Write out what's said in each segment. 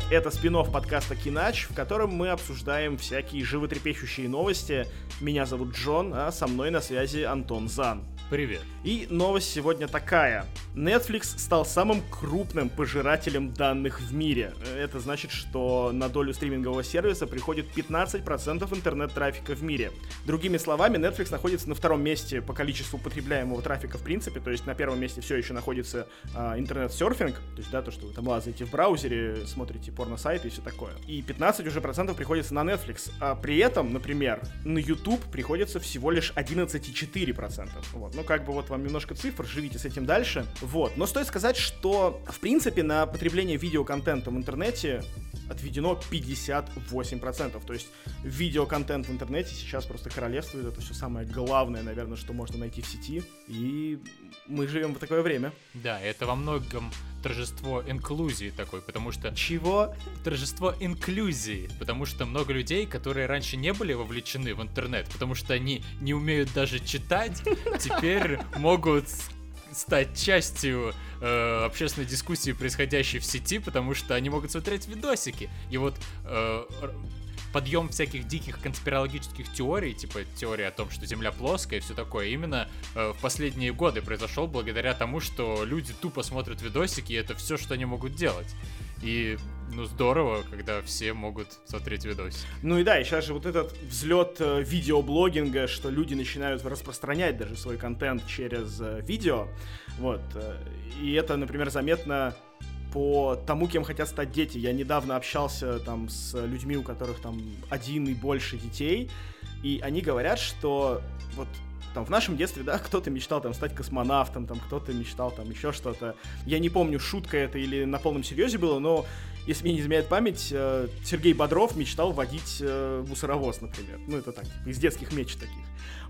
Battle.net. Это спин-офф подкаста «Кинач», в котором мы обсуждаем всякие животрепещущие новости. Меня зовут Джон, а со мной на связи Антон Зан. Привет. И новость сегодня такая. Netflix стал самым крупным пожирателем данных в мире. Это значит, что на долю стримингового сервиса приходит 15% интернет-трафика в мире. Другими словами, Netflix находится на втором месте по количеству потребляемого трафика в принципе. То есть на первом месте все еще находится интернет-серфинг. То есть да, то, что вы там лазаете в браузере, смотрите порно-сайты и все такое. И 15 уже процентов приходится на Netflix. А при этом, например, на YouTube приходится всего лишь 11,4%. Вот. Ну, как бы вот вам немножко цифр, живите с этим дальше. Вот. Но стоит сказать, что, в принципе, на потребление видеоконтента в интернете отведено 58%. То есть видеоконтент в интернете сейчас просто королевствует. Это все самое главное, наверное, что можно найти в сети. И мы живем в такое время. Да, это во многом торжество инклюзии такой, потому что... Чего? Торжество инклюзии, потому что много людей, которые раньше не были вовлечены в интернет, потому что они не умеют даже читать, теперь могут стать частью общественной дискуссии, происходящей в сети, потому что они могут смотреть видосики. И вот подъем всяких диких конспирологических теорий, типа теории о том, что Земля плоская и все такое, именно в последние годы произошел благодаря тому, что люди тупо смотрят видосики, и это все, что они могут делать. И, ну, здорово, когда все могут смотреть видосики. Ну и да, и сейчас же вот этот взлет видеоблогинга, что люди начинают распространять даже свой контент через видео, вот, и это, например, заметно по тому, кем хотят стать дети. Я недавно общался там с людьми, у которых там один и больше детей, и они говорят, что вот там в нашем детстве, да, кто-то мечтал там стать космонавтом, там кто-то мечтал там еще что-то. Я не помню, шутка это или на полном серьезе было, но если мне не изменяет память, Сергей Бодров мечтал водить мусоровоз, например. Ну, это так, типа, из детских мечт таких.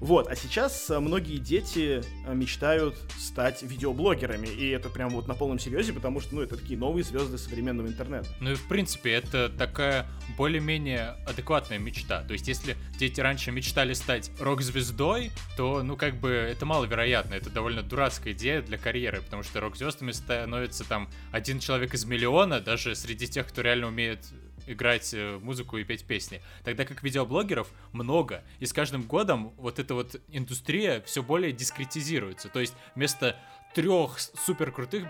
Вот, а сейчас многие дети мечтают стать видеоблогерами, и это прям вот на полном серьезе, потому что, ну, это такие новые звезды современного интернета. Ну и, в принципе, это такая более-менее адекватная мечта. То есть, если дети раньше мечтали стать рок-звездой, то, ну, как бы, это маловероятно. Это довольно дурацкая идея для карьеры, потому что рок-звездами становится, там, один человек из миллиона, даже среди тех, кто реально умеет играть музыку и петь песни. Тогда как видеоблогеров много, и с каждым годом вот эта вот индустрия все более дискретизируется. То есть вместо 3 суперкрутых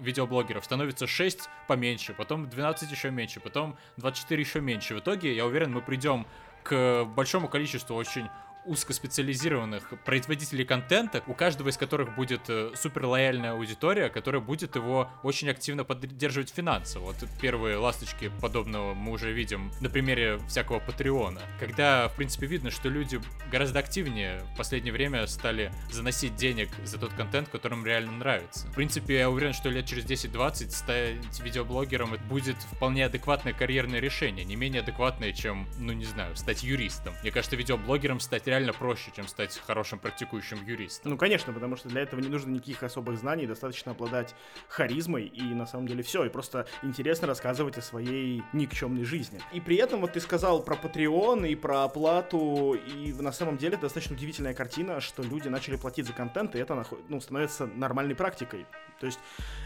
видеоблогеров становится 6 поменьше, потом 12 еще меньше, потом 24 еще меньше. В итоге, я уверен, мы придем к большому количеству очень узкоспециализированных производителей контента, у каждого из которых будет суперлояльная аудитория, которая будет его очень активно поддерживать финансово. Вот первые ласточки подобного мы уже видим на примере всякого Patreon, когда, в принципе, видно, что люди гораздо активнее в последнее время стали заносить денег за тот контент, которым реально нравится. В принципе, я уверен, что лет через 10-20 стать видеоблогером будет вполне адекватное карьерное решение, не менее адекватное, чем, ну не знаю, стать юристом. Мне кажется, видеоблогером стать реально проще, чем стать хорошим практикующим юристом. Ну, конечно, потому что для этого не нужно никаких особых знаний, достаточно обладать харизмой, и на самом деле все, и просто интересно рассказывать о своей никчемной жизни. И при этом вот ты сказал про Patreon и про оплату, и на самом деле достаточно удивительная картина, что люди начали платить за контент, и это становится нормальной практикой. То есть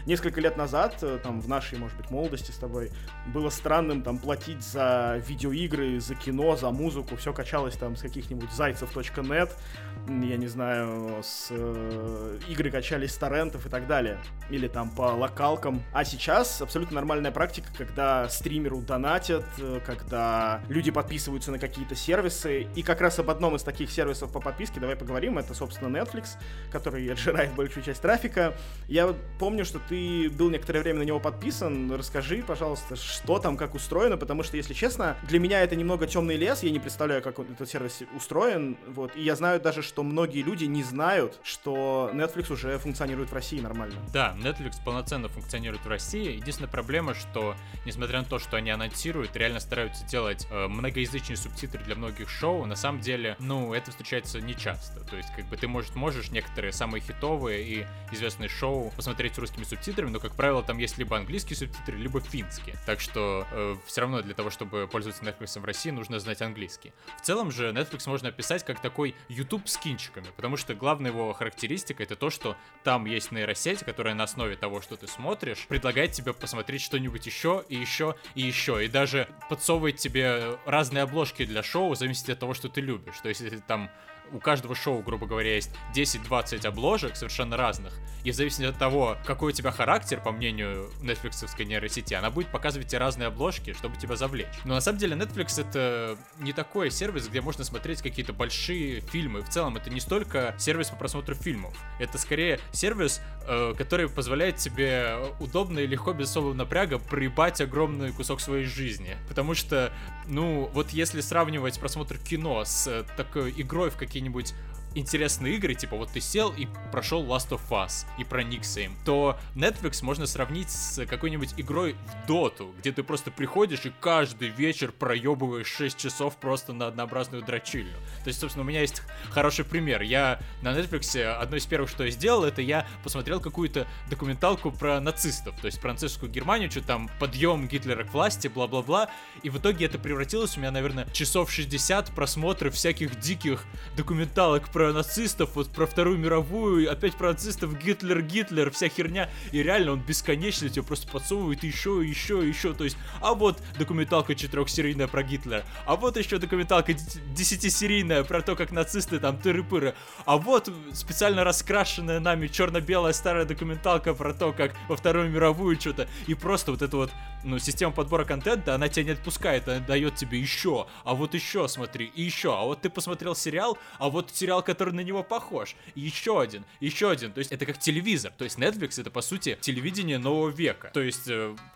несколько лет назад, там, в нашей, может быть, молодости с тобой, было странным там платить за видеоигры, за кино, за музыку, все качалось там с каких-нибудь зайцев, .net, я не знаю, игры качались с торрентов и так далее, или там по локалкам. А сейчас абсолютно нормальная практика, когда стримеру донатят, когда люди подписываются на какие-то сервисы, и как раз об одном из таких сервисов по подписке давай поговорим, это, собственно, Netflix, который отжирает большую часть трафика. Я помню, что ты был некоторое время на него подписан, расскажи, пожалуйста, что там, как устроено, потому что, если честно, для меня это немного темный лес, я не представляю, как этот сервис устроен. Вот. И я знаю даже, что многие люди не знают, что Netflix уже функционирует в России нормально. Да, Netflix полноценно функционирует в России. Единственная проблема, что, несмотря на то, что они анонсируют, реально стараются делать многоязычные субтитры для многих шоу, на самом деле, ну, это встречается нечасто. То есть, как бы, ты можешь некоторые самые хитовые и известные шоу посмотреть смотреть с русскими субтитрами, но, как правило, там есть либо английские субтитры, либо финские. Так что все равно для того, чтобы пользоваться Netflix в России, нужно знать английский. В целом же Netflix можно описать как такой YouTube с кинчиками, потому что главная его характеристика — это то, что там есть нейросеть, которая на основе того, что ты смотришь, предлагает тебе посмотреть что-нибудь еще и еще и еще, и даже подсовывает тебе разные обложки для шоу в зависимости от того, что ты любишь. То есть, если ты там... У каждого шоу, грубо говоря, есть 10-20 обложек совершенно разных. И в зависимости от того, какой у тебя характер, по мнению нетфликсовской нейросети, она будет показывать тебе разные обложки, чтобы тебя завлечь. Но на самом деле Netflix — это не такой сервис, где можно смотреть какие-то большие фильмы. В целом это не столько сервис по просмотру фильмов. Это скорее сервис, который позволяет тебе удобно и легко, без особого напряга, проебать огромный кусок своей жизни. Потому что, ну, вот если сравнивать просмотр кино с такой игрой в какие нибудь интересные игры, типа вот ты сел и прошел Last of Us и проникся им, то Netflix можно сравнить с какой-нибудь игрой в Доту, где ты просто приходишь и каждый вечер проебываешь 6 часов просто на однообразную дрочильню. То есть, собственно, у меня есть хороший пример. Я на Netflix одно из первых, что я сделал, это я посмотрел какую-то документалку про нацистов, то есть про нацистскую Германию, что там подъем Гитлера к власти, бла-бла-бла, и в итоге это превратилось у меня, наверное, часов 60 просмотров всяких диких документалок про нацистов, вот про Вторую мировую, опять про нацистов, Гитлер, вся херня, и реально он бесконечно тебя просто подсовывает еще, то есть, а вот документалка 4-серийная про Гитлера, а вот еще документалка 10-серийная про то, как нацисты там тыры-пыры, а вот специально раскрашенная нами черно-белая старая документалка про то, как во Вторую мировую что-то, и просто вот эта вот, ну, система подбора контента, она тебя не отпускает, она дает тебе еще, а вот еще смотри, и еще, а вот ты посмотрел сериал, а вот сериал, который на него похож. Еще один. То есть это как телевизор. То есть Netflix — это, по сути, телевидение нового века. То есть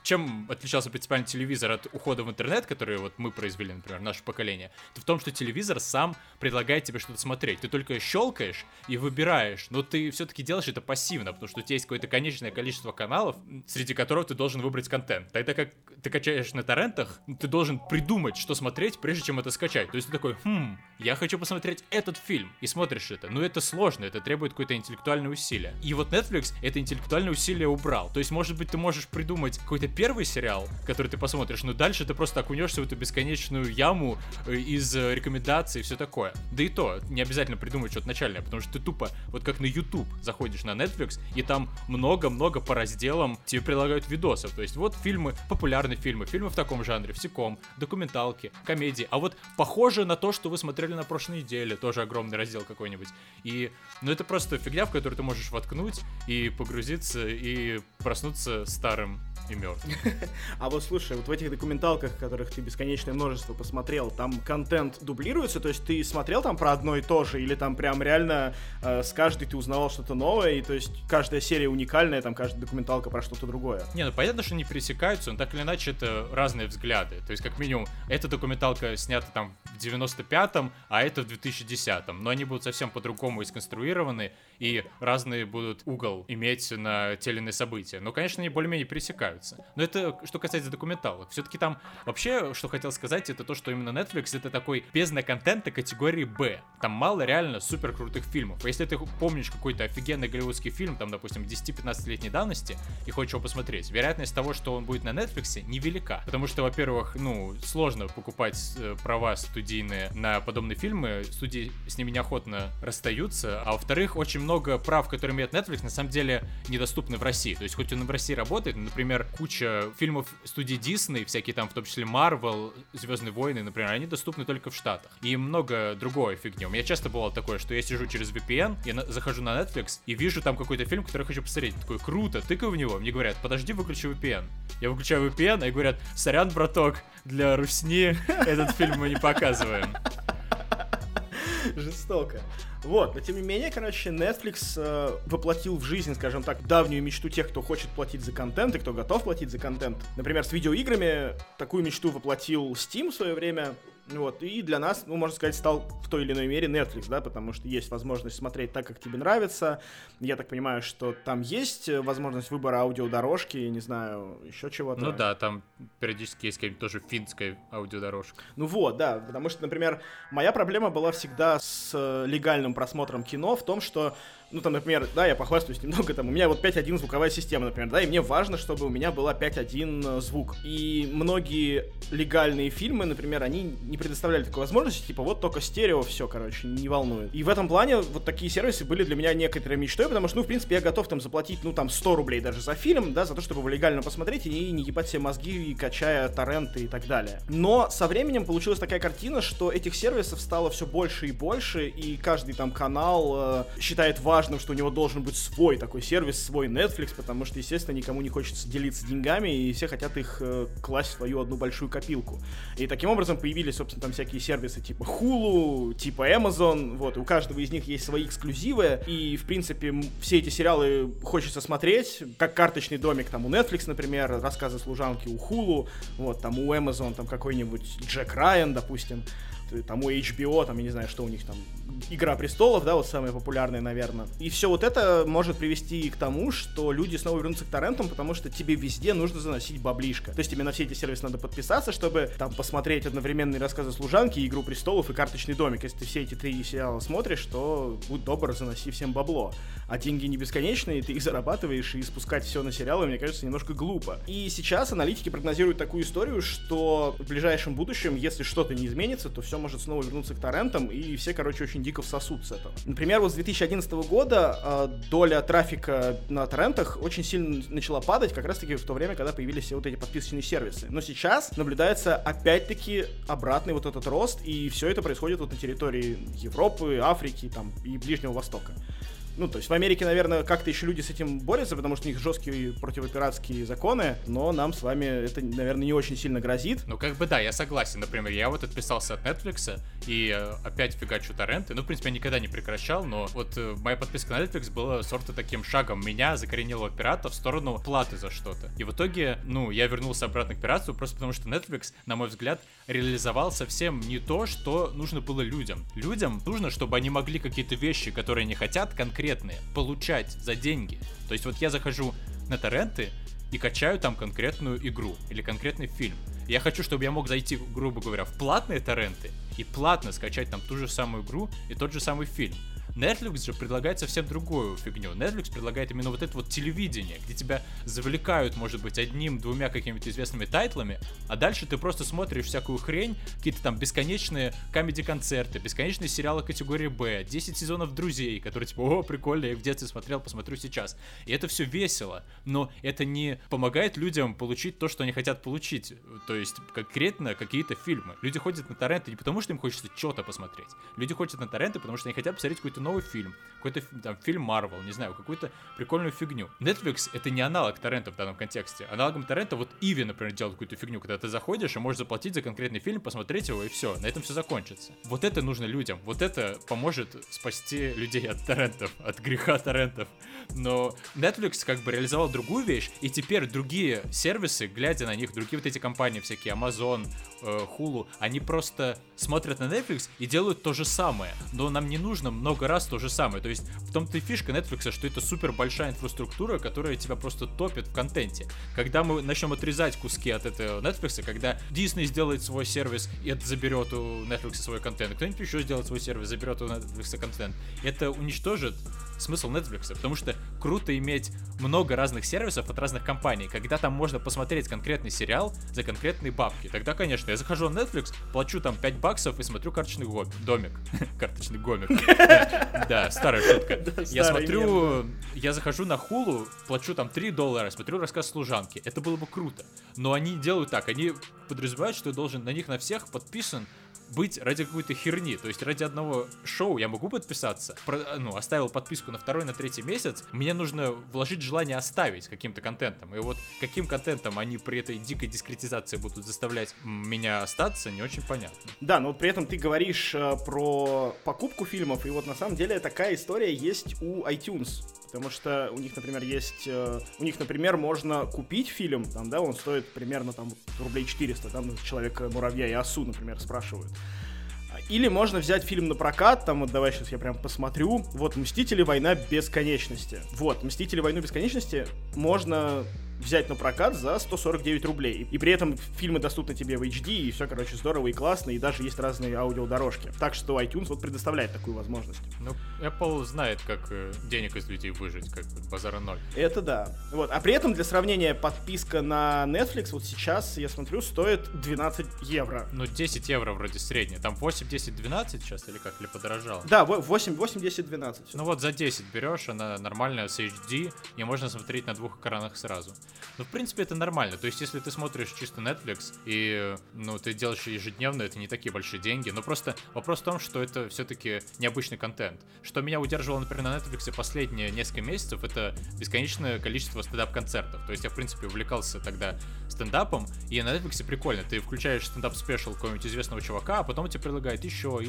чем отличался принципиально телевизор от ухода в интернет, который вот мы произвели, например, наше поколение, то в том, что телевизор сам предлагает тебе что-то смотреть. Ты только щелкаешь и выбираешь, но ты все-таки делаешь это пассивно, потому что у тебя есть какое-то конечное количество каналов, среди которых ты должен выбрать контент. Тогда как ты качаешь на торрентах, ты должен придумать, что смотреть, прежде чем это скачать. То есть ты такой, я хочу посмотреть этот фильм, и смотришь это. Но это сложно, это требует какое-то интеллектуальное усилие. И вот Netflix это интеллектуальное усилие убрал. То есть, может быть, ты можешь придумать какой-то первый сериал, который ты посмотришь, но дальше ты просто окунешься в эту бесконечную яму из рекомендаций и все такое. Да и то, не обязательно придумать что-то начальное, потому что ты тупо, вот как на YouTube, заходишь на Netflix, и там много-много по разделам тебе предлагают видосов. То есть, вот фильмы, популярные фильмы в таком жанре, всяком, документалки, комедии. А вот похоже на то, что вы смотрели на прошлой неделе, тоже огромный раздел какой-нибудь. И, ну, это просто фигня, в которую ты можешь воткнуть и погрузиться, и проснуться старым и мертвым. А вот слушай, вот в этих документалках, которых ты бесконечное множество посмотрел, там контент дублируется? То есть ты смотрел там про одно и то же? Или там прям реально с каждой ты узнавал что-то новое? И то есть каждая серия уникальная, там каждая документалка про что-то другое? Не, ну понятно, что они пересекаются, но так или иначе это разные взгляды. То есть как минимум эта документалка снята там в 95-м, а это в 2010-м. Но они будут совсем по-другому и сконструированы, и разные будут угол иметь на те или иные события. Но, конечно, они более-менее пересекаются. Но это что касается документалок. Все-таки там вообще, что хотел сказать, это то, что именно Netflix — это такой бездна контента категории «Б». Там мало реально супер крутых фильмов. Если ты помнишь какой-то офигенный голливудский фильм, там, допустим, 10-15-летней давности, и хочешь его посмотреть, вероятность того, что он будет на Netflix, невелика. Потому что, во-первых, ну, сложно покупать права студийные на подобные фильмы, студии с ними неохотно расстаются, а во-вторых, очень много прав, которые имеет Netflix, на самом деле недоступны в России. То есть, хоть он в России работает, например, куча фильмов студии Disney, всякие там, в том числе Marvel, Звёздные Войны, например, они доступны только в Штатах. И много другой фигни. У меня часто бывало такое, что я сижу через VPN, я захожу на Netflix и вижу там какой-то фильм, который хочу посмотреть. Я такой, круто, тыкаю в него, мне говорят, подожди, выключи VPN. Я выключаю VPN, и говорят, сорян, браток, для русни этот фильм мы не показываем. Жестоко. Вот, но тем не менее, короче, Netflix воплотил в жизнь, скажем так, давнюю мечту тех, кто хочет платить за контент и кто готов платить за контент. Например, с видеоиграми такую мечту воплотил Steam в свое время. Вот, и для нас, ну, можно сказать, стал в той или иной мере Netflix, да, потому что есть возможность смотреть так, как тебе нравится. Я так понимаю, что там есть возможность выбора аудиодорожки, не знаю, еще чего-то. Ну да, там периодически есть какая-нибудь тоже финская аудиодорожка. Ну вот, да, потому что, например, моя проблема была всегда с легальным просмотром кино в том, что ну, там, например, да, я похвастаюсь немного, там, у меня вот 5.1 звуковая система, например, да, и мне важно, чтобы у меня была 5.1 звук. И многие легальные фильмы, например, они не предоставляли такой возможности, типа, вот только стерео, все, короче, не волнует. И в этом плане вот такие сервисы были для меня некоторой мечтой, потому что, ну, в принципе, я готов там заплатить, ну, там, 100 рублей даже за фильм, да, за то, чтобы его легально посмотреть и не ебать себе мозги, и качая торренты и так далее. Но со временем получилась такая картина, что этих сервисов стало все больше и больше, и каждый там канал считает важным, что у него должен быть свой такой сервис, свой Netflix, потому что, естественно, никому не хочется делиться деньгами, и все хотят их класть в свою одну большую копилку. И таким образом появились, собственно, там всякие сервисы типа Hulu, типа Amazon, вот, и у каждого из них есть свои эксклюзивы, и, в принципе, все эти сериалы хочется смотреть, как «Карточный домик» там у Netflix, например, «Рассказы служанки» у Hulu, вот, там у Amazon там какой-нибудь Джек Райан, допустим, там у HBO, там, я не знаю, что у них там, «Игра престолов», да, вот самая популярная, наверное. И все вот это может привести к тому, что люди снова вернутся к торрентам, потому что тебе везде нужно заносить баблишко. То есть тебе на все эти сервисы надо подписаться, чтобы там посмотреть одновременные «Рассказы служанки», «Игру престолов» и «Карточный домик». Если ты все эти три сериала смотришь, то будь добр, заноси всем бабло. А деньги не бесконечные, ты их зарабатываешь, и спускать все на сериалы, мне кажется, немножко глупо. И сейчас аналитики прогнозируют такую историю, что в ближайшем будущем, если что-то не изменится, то все может снова вернуться к торрентам, и все, короче, очень дико всосут с этого. Например, вот с 2011 года доля трафика на торрентах очень сильно начала падать, как раз-таки в то время, когда появились все вот эти подписочные сервисы. Но сейчас наблюдается опять-таки обратный вот этот рост, и все это происходит вот на территории Европы, Африки там, и Ближнего Востока. Ну, то есть в Америке, наверное, как-то еще люди с этим борются, потому что у них жесткие противопиратские законы, но нам с вами это, наверное, не очень сильно грозит. Ну, как бы да, я согласен. Например, я вот отписался от Netflix и опять фигачу торренты. Ну, в принципе, я никогда не прекращал, но вот моя подписка на Netflix была сорта таким шагом меня, закоренелого пирата, в сторону платы за что-то. И в итоге, ну, я вернулся обратно к пиратству просто потому, что Netflix, на мой взгляд, реализовал совсем не то, что нужно было людям. Людям нужно, чтобы они могли какие-то вещи, которые они хотят, конкретно получать за деньги. То есть вот я захожу на торренты и качаю там конкретную игру или конкретный фильм. Я хочу, чтобы я мог зайти, грубо говоря, в платные торренты и платно скачать там ту же самую игру и тот же самый фильм. Netflix же предлагает совсем другую фигню. Netflix предлагает именно вот это вот телевидение, где тебя завлекают, может быть, одним-двумя какими-то известными тайтлами, а дальше ты просто смотришь всякую хрень, какие-то там бесконечные комеди-концерты, бесконечные сериалы категории Б, 10 сезонов «Друзей», которые типа, о, прикольно, я в детстве смотрел, посмотрю сейчас. И это все весело, но это не помогает людям получить то, что они хотят получить, то есть конкретно какие-то фильмы. Люди ходят на торренты не потому, что им хочется что-то посмотреть. Люди ходят на торренты, потому что они хотят посмотреть какую-то новый фильм, какой-то там фильм Marvel, не знаю, какую-то прикольную фигню. Netflix — это не аналог торрента в данном контексте. Аналогом торрента вот Иви, например, делает какую-то фигню, когда ты заходишь и можешь заплатить за конкретный фильм, посмотреть его, и все, на этом все закончится. Вот это нужно людям, вот это поможет спасти людей от торрентов, от греха торрентов. Но Netflix как бы реализовал другую вещь, и теперь другие сервисы, глядя на них, другие вот эти компании всякие, Amazon, Hulu, они просто смотрят на Netflix и делают то же самое. Но нам не нужно много раз то же самое. То есть в том-то и фишка Netflix, что это супер большая инфраструктура, которая тебя просто топит в контенте. Когда мы начнем отрезать куски от этого Netflix, когда Disney сделает свой сервис, и это заберет у Netflix свой контент, кто-нибудь еще сделает свой сервис, заберет у Netflix контент, это уничтожит смысл Netflix, потому что круто иметь много разных сервисов от разных компаний, когда там можно посмотреть конкретный сериал за конкретные бабки. Тогда, конечно, я захожу на Netflix, плачу там $5 и смотрю «Карточный домик». «Карточный гомик». Да, старая шутка. Я захожу на Hulu, плачу там $3, смотрю «Рассказ служанки». Это было бы круто. Но они делают так, они подразумевают, что я должен на них на всех подписан быть ради какой-то херни, то есть ради одного шоу я могу подписаться, оставил подписку на 2-й, на 3-й месяц, мне нужно вложить желание оставить каким-то контентом, и вот каким контентом они при этой дикой дискретизации будут заставлять меня остаться, не очень понятно. Да, но при этом ты говоришь про покупку фильмов, и вот на самом деле такая история есть у iTunes, потому что у них, например, можно купить фильм, там, да, он стоит примерно там рублей 400, там Человека-муравья и осу, например, спрашивают. Или можно взять фильм на прокат, там вот давай сейчас я прям посмотрю, вот «Мстители. Война бесконечности». Вот, «Мстители. Войну бесконечности» можно взять на прокат за 149 рублей. И при этом фильмы доступны тебе в HD, и все, короче, здорово и классно, и даже есть разные аудиодорожки. Так что iTunes вот предоставляет такую возможность. Ну, Apple знает, как денег из людей выжить, как базара ноль. Это да. Вот. А при этом, для сравнения, подписка на Netflix вот сейчас, я смотрю, стоит 12 евро. Ну, 10 евро вроде средняя. Там 8, 10, 12 сейчас или как? Или подорожало? Да, 8, 10, 12. Ну вот за 10 берешь, она нормальная, с HD, и можно смотреть на двух экранах сразу. Ну, в принципе, это нормально. То есть, если ты смотришь чисто Netflix и, ну, ты делаешь ежедневно, это не такие большие деньги. Но просто вопрос в том, что это все-таки необычный контент. Что меня удерживало, например, на Netflix последние несколько месяцев, это бесконечное количество стендап-концертов. То есть я, в принципе, увлекался тогда стендапом, и на Netflix прикольно. Ты включаешь стендап-спешл какого-нибудь известного чувака, а потом тебе предлагают еще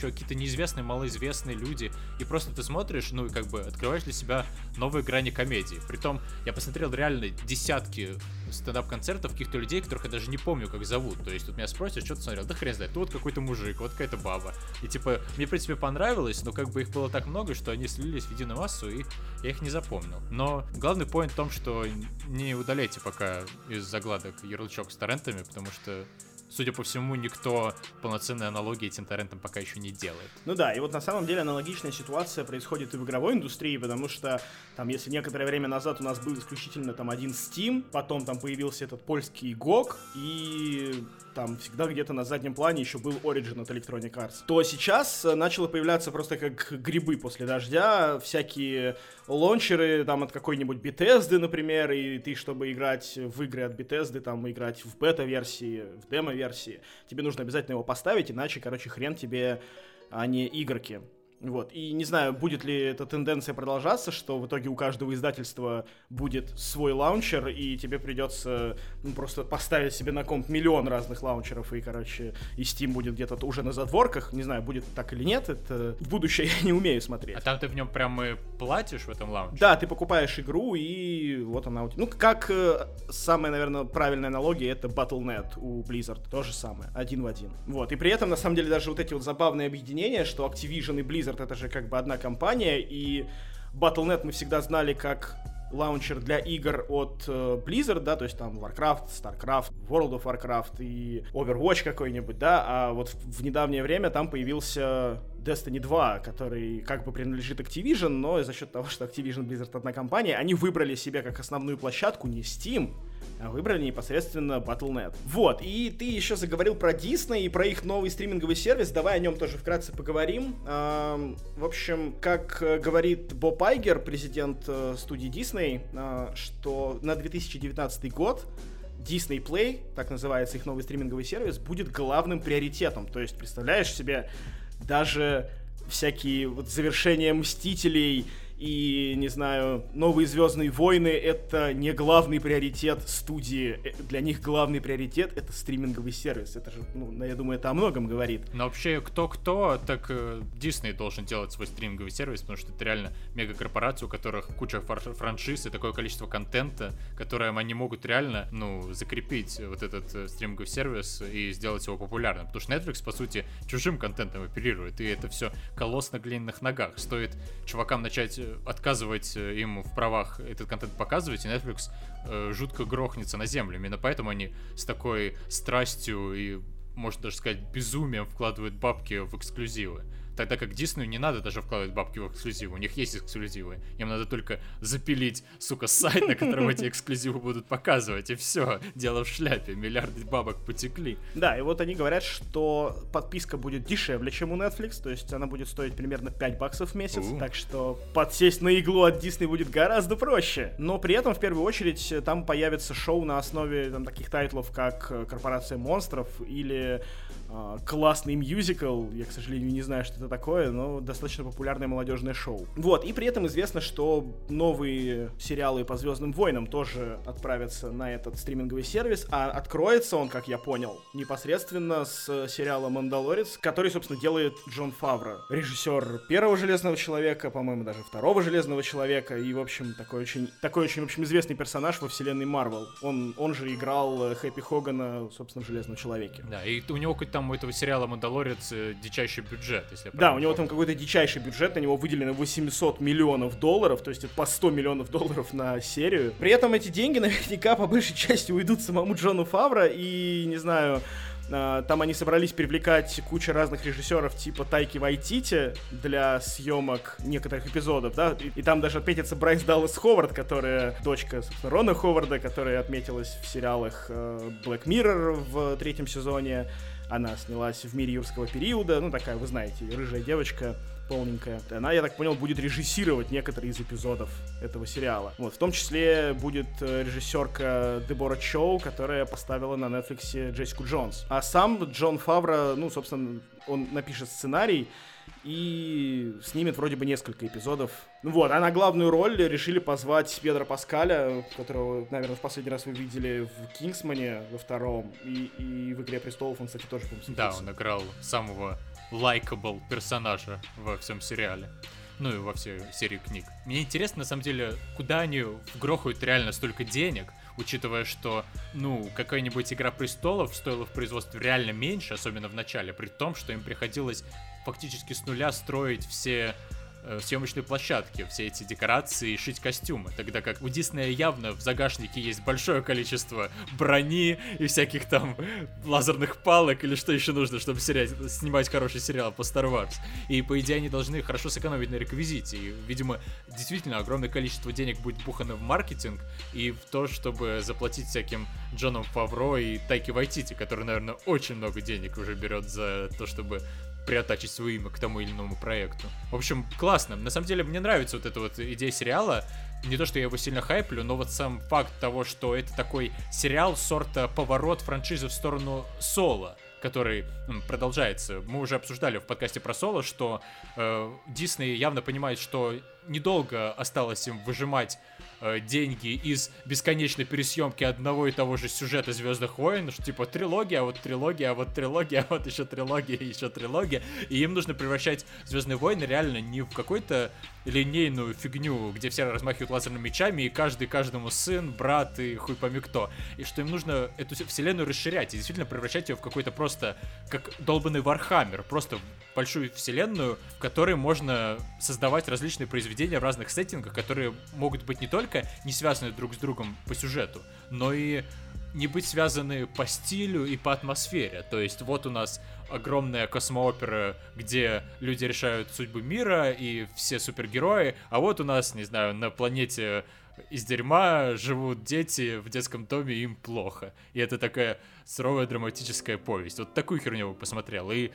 какие-то неизвестные, малоизвестные люди. И просто ты смотришь, ну, и как бы открываешь для себя новые грани комедии. Притом я посмотрел реально десятки стендап-концертов каких-то людей, которых я даже не помню, как зовут. То есть тут меня спросят, что ты смотрел? Да хрен знает. Тут какой-то мужик, вот какая-то баба. И типа, мне, в принципе, понравилось, но как бы их было так много, что они слились в единую массу, и я их не запомнил. Но главный поинт в том, что не удаляйте пока из загладок ярлычок с торрентами, потому что, судя по всему, никто полноценной аналогии этим торрентам пока еще не делает. Ну да, и вот на самом деле аналогичная ситуация происходит и в игровой индустрии, потому что там, если некоторое время назад у нас был исключительно там один Steam, потом там появился этот польский GOG, и там всегда где-то на заднем плане еще был Origin от Electronic Arts, то сейчас начало появляться просто как грибы после дождя всякие лончеры там от какой-нибудь Bethesda, например, и ты, чтобы играть в игры от Bethesda, там играть в бета-версии, в демо-версии, тебе нужно обязательно его поставить, иначе, короче, хрен тебе, а не игрки. Вот. И не знаю, будет ли эта тенденция продолжаться, что в итоге у каждого издательства будет свой лаунчер, и тебе придется просто поставить себе на комп миллион разных лаунчеров, и, короче, и Steam будет где-то уже на задворках. Не знаю, будет так или нет, это в будущее я не умею смотреть. А там ты в нем прям и платишь в этом лаунчере? Да, ты покупаешь игру, и вот она у тебя. Ну, как самая, наверное, правильная аналогия, это Battle.net у Blizzard. То же самое, один в один. Вот. И при этом, на самом деле, даже вот эти вот забавные объединения, что Activision и Blizzard — это же как бы одна компания, и Battle.net мы всегда знали как лаунчер для игр от Blizzard, да, то есть там Warcraft, Starcraft, World of Warcraft и Overwatch какой-нибудь, да, а вот в недавнее время там появился Destiny 2, который как бы принадлежит Activision, но за счет того, что Activision и Blizzard одна компания, они выбрали себе как основную площадку не Steam, а выбрали непосредственно Battle.net. Вот, и ты еще заговорил про Disney и про их новый стриминговый сервис, давай о нем тоже вкратце поговорим. В общем, как говорит Боб Айгер, президент студии Disney, что на 2019 год Disney Play, так называется их новый стриминговый сервис, будет главным приоритетом. То есть, представляешь себе, даже всякие вот завершения «Мстителей» и, не знаю, новые «Звёздные войны» — это не главный приоритет студии. Для них главный приоритет — это стриминговый сервис. Это же, ну, я думаю, это о многом говорит. Но вообще, кто-кто, так Disney должен делать свой стриминговый сервис, потому что это реально мегакорпорация, у которых куча франшиз и такое количество контента, которое они могут реально, ну, закрепить вот этот стриминговый сервис и сделать его популярным. Потому что Netflix, по сути, чужим контентом оперирует, и это все колосс на глиняных ногах. Стоит чувакам начать отказывать им в правах этот контент показывать, и Netflix жутко грохнется на землю. Именно поэтому они с такой страстью и, можно даже сказать, безумием вкладывают бабки в эксклюзивы. Тогда как Disney не надо даже вкладывать бабки в эксклюзивы, у них есть эксклюзивы. Им надо только запилить, сука, сайт, на котором эти эксклюзивы будут показывать, и все, дело в шляпе, миллиарды бабок потекли. Да, и вот они говорят, что подписка будет дешевле, чем у Netflix, то есть она будет стоить примерно $5 в месяц, так что подсесть на иглу от Disney будет гораздо проще. Но при этом, в первую очередь, там появится шоу на основе там таких тайтлов, как «Корпорация монстров» или классный мюзикл, я, к сожалению, не знаю, что это такое, но достаточно популярное молодежное шоу. Вот, и при этом известно, что новые сериалы по «Звездным войнам» тоже отправятся на этот стриминговый сервис, а откроется он, как я понял, непосредственно с сериала «Мандалорец», который, собственно, делает Джон Фавро, режиссер первого «Железного человека», по-моему, даже второго «Железного человека», и, в общем, такой очень в общем, известный персонаж во вселенной Марвел. Он же играл Хэппи Хогана, собственно, в «Железном человеке». Да, и у него какой-то там у этого сериала «Мандалорец» дичайший бюджет, если я правильно. Да, у него там какой-то дичайший бюджет, на него выделено $800 миллионов, то есть это по $100 миллионов на серию. При этом эти деньги наверняка по большей части уйдут самому Джону Фавро и, не знаю... Там они собрались привлекать кучу разных режиссеров типа Тайки Вайтити для съемок некоторых эпизодов, да, и там даже отметится Брайс Даллас Ховард, которая дочка, собственно, Рона Ховарда, которая отметилась в сериалах Black Mirror в 3-м сезоне. Она снялась в «Мире юрского периода», ну такая, вы знаете, рыжая девочка, полненькая. Она, я так понял, будет режиссировать некоторые из эпизодов этого сериала. Вот, в том числе будет режиссерка Дебора Чоу, которая поставила на Netflix Джессику Джонс. А сам Джон Фавро, ну, собственно, он напишет сценарий и снимет вроде бы несколько эпизодов. Вот, а на главную роль решили позвать Педро Паскаля, которого, наверное, в последний раз вы видели в «Кингсмане» во 2-м, и в «Игре престолов» он, кстати, тоже, по-моему, да, он играл самого лайкабл персонажа во всем сериале. Ну и во всей серии книг. Мне интересно, на самом деле, куда они вгрохают реально столько денег, учитывая, что, ну, какая-нибудь «Игра престолов» стоила в производстве реально меньше, особенно в начале, при том, что им приходилось фактически с нуля строить все съемочные площадки, все эти декорации, шить костюмы, тогда как у Диснея явно в загашнике есть большое количество брони и всяких там лазерных палок или что еще нужно, чтобы снимать хороший сериал по Star Wars. И по идее они должны хорошо сэкономить на реквизите. И, видимо, действительно огромное количество денег будет бухано в маркетинг и в то, чтобы заплатить всяким Джоном Фавро и Тайки Вайтити, который, наверное, очень много денег уже берет за то, чтобы приотачить свое имя к тому или иному проекту. В общем, классно. На самом деле, мне нравится вот эта вот идея сериала. Не то, что я его сильно хайплю, но вот сам факт того, что это такой сериал сорта поворот франшизы в сторону Соло, который продолжается. Мы уже обсуждали в подкасте про Соло, что Дисней явно понимает, что недолго осталось им выжимать деньги из бесконечной пересъемки одного и того же сюжета «Звёздных войн», что типа трилогия, а вот трилогия, а вот трилогия, а вот еще трилогия, и еще трилогия. И им нужно превращать «Звёздные войны» реально не в какую-то линейную фигню, где все размахивают лазерными мечами, и каждый каждому сын, брат и хуй пойми кто. И что им нужно эту вселенную расширять и действительно превращать ее в какой-то просто как долбанный Вархаммер, просто большую вселенную, в которой можно создавать различные произведения в разных сеттингах, которые могут быть не только не связаны друг с другом по сюжету, но и не быть связаны по стилю и по атмосфере. То есть вот у нас огромная космоопера, где люди решают судьбы мира и все супергерои, а вот у нас, не знаю, на планете из дерьма живут дети в детском доме, им плохо. И это такая суровая драматическая повесть. Вот такую херню я бы посмотрел. И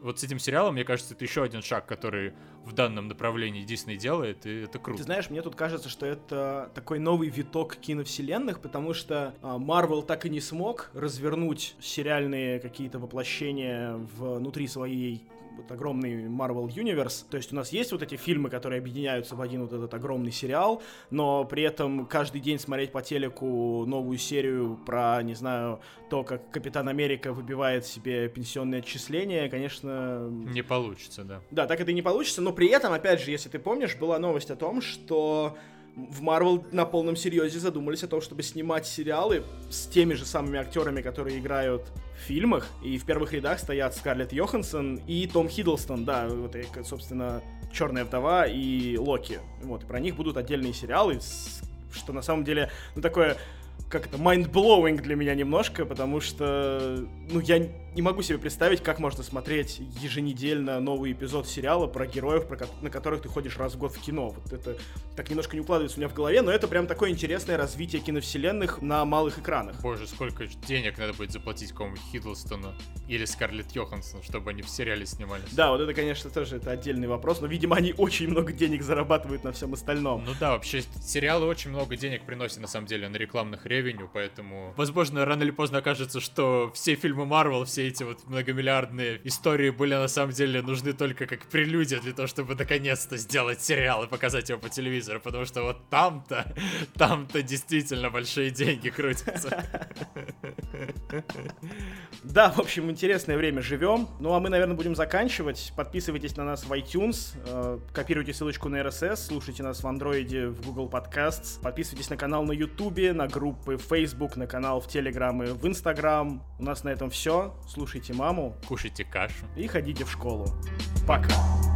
вот с этим сериалом, мне кажется, это еще один шаг, который в данном направлении Дисней делает, и это круто. Ты знаешь, мне тут кажется, что это такой новый виток киновселенных, потому что Marvel так и не смог развернуть сериальные какие-то воплощения внутри своей вот огромный Marvel Universe. То есть у нас есть вот эти фильмы, которые объединяются в один вот этот огромный сериал, но при этом каждый день смотреть по телеку новую серию про, не знаю, то, как Капитан Америка выбивает себе пенсионные отчисления, конечно... Не получится, да. Да, так это и не получится, но при этом, опять же, если ты помнишь, была новость о том, что в Marvel на полном серьезе задумались о том, чтобы снимать сериалы с теми же самыми актерами, которые играют в фильмах, и в первых рядах стоят Скарлетт Йоханссон и Том Хиддлстон, да, вот, собственно, «Черная вдова» и «Локи». Вот, и про них будут отдельные сериалы, что на самом деле, ну, такое... как-то mind-blowing для меня немножко, потому что, ну, я не могу себе представить, как можно смотреть еженедельно новый эпизод сериала про героев, на которых ты ходишь раз в год в кино. Вот это так немножко не укладывается у меня в голове, но это прям такое интересное развитие киновселенных на малых экранах. Боже, сколько денег надо будет заплатить кому-нибудь Хиддлстону или Скарлетт Йоханссон, чтобы они в сериале снимались. Да, вот это, конечно, тоже это отдельный вопрос, но, видимо, они очень много денег зарабатывают на всем остальном. Ну да, вообще, сериалы очень много денег приносят, на самом деле, на рекламных рейдах, поэтому, возможно, рано или поздно окажется, что все фильмы Marvel, все эти вот многомиллиардные истории были на самом деле нужны только как прелюдия для того, чтобы наконец-то сделать сериал и показать его по телевизору, потому что вот там-то действительно большие деньги крутятся. Да, в общем, интересное время живем. Ну, а мы, наверное, будем заканчивать. Подписывайтесь на нас в iTunes, копируйте ссылочку на RSS, слушайте нас в Android, в Google Podcasts, подписывайтесь на канал на YouTube, на группу в Facebook, на канал в Telegram и в Instagram. У нас на этом все. слушайте маму, кушайте кашу и ходите в школу. Пока!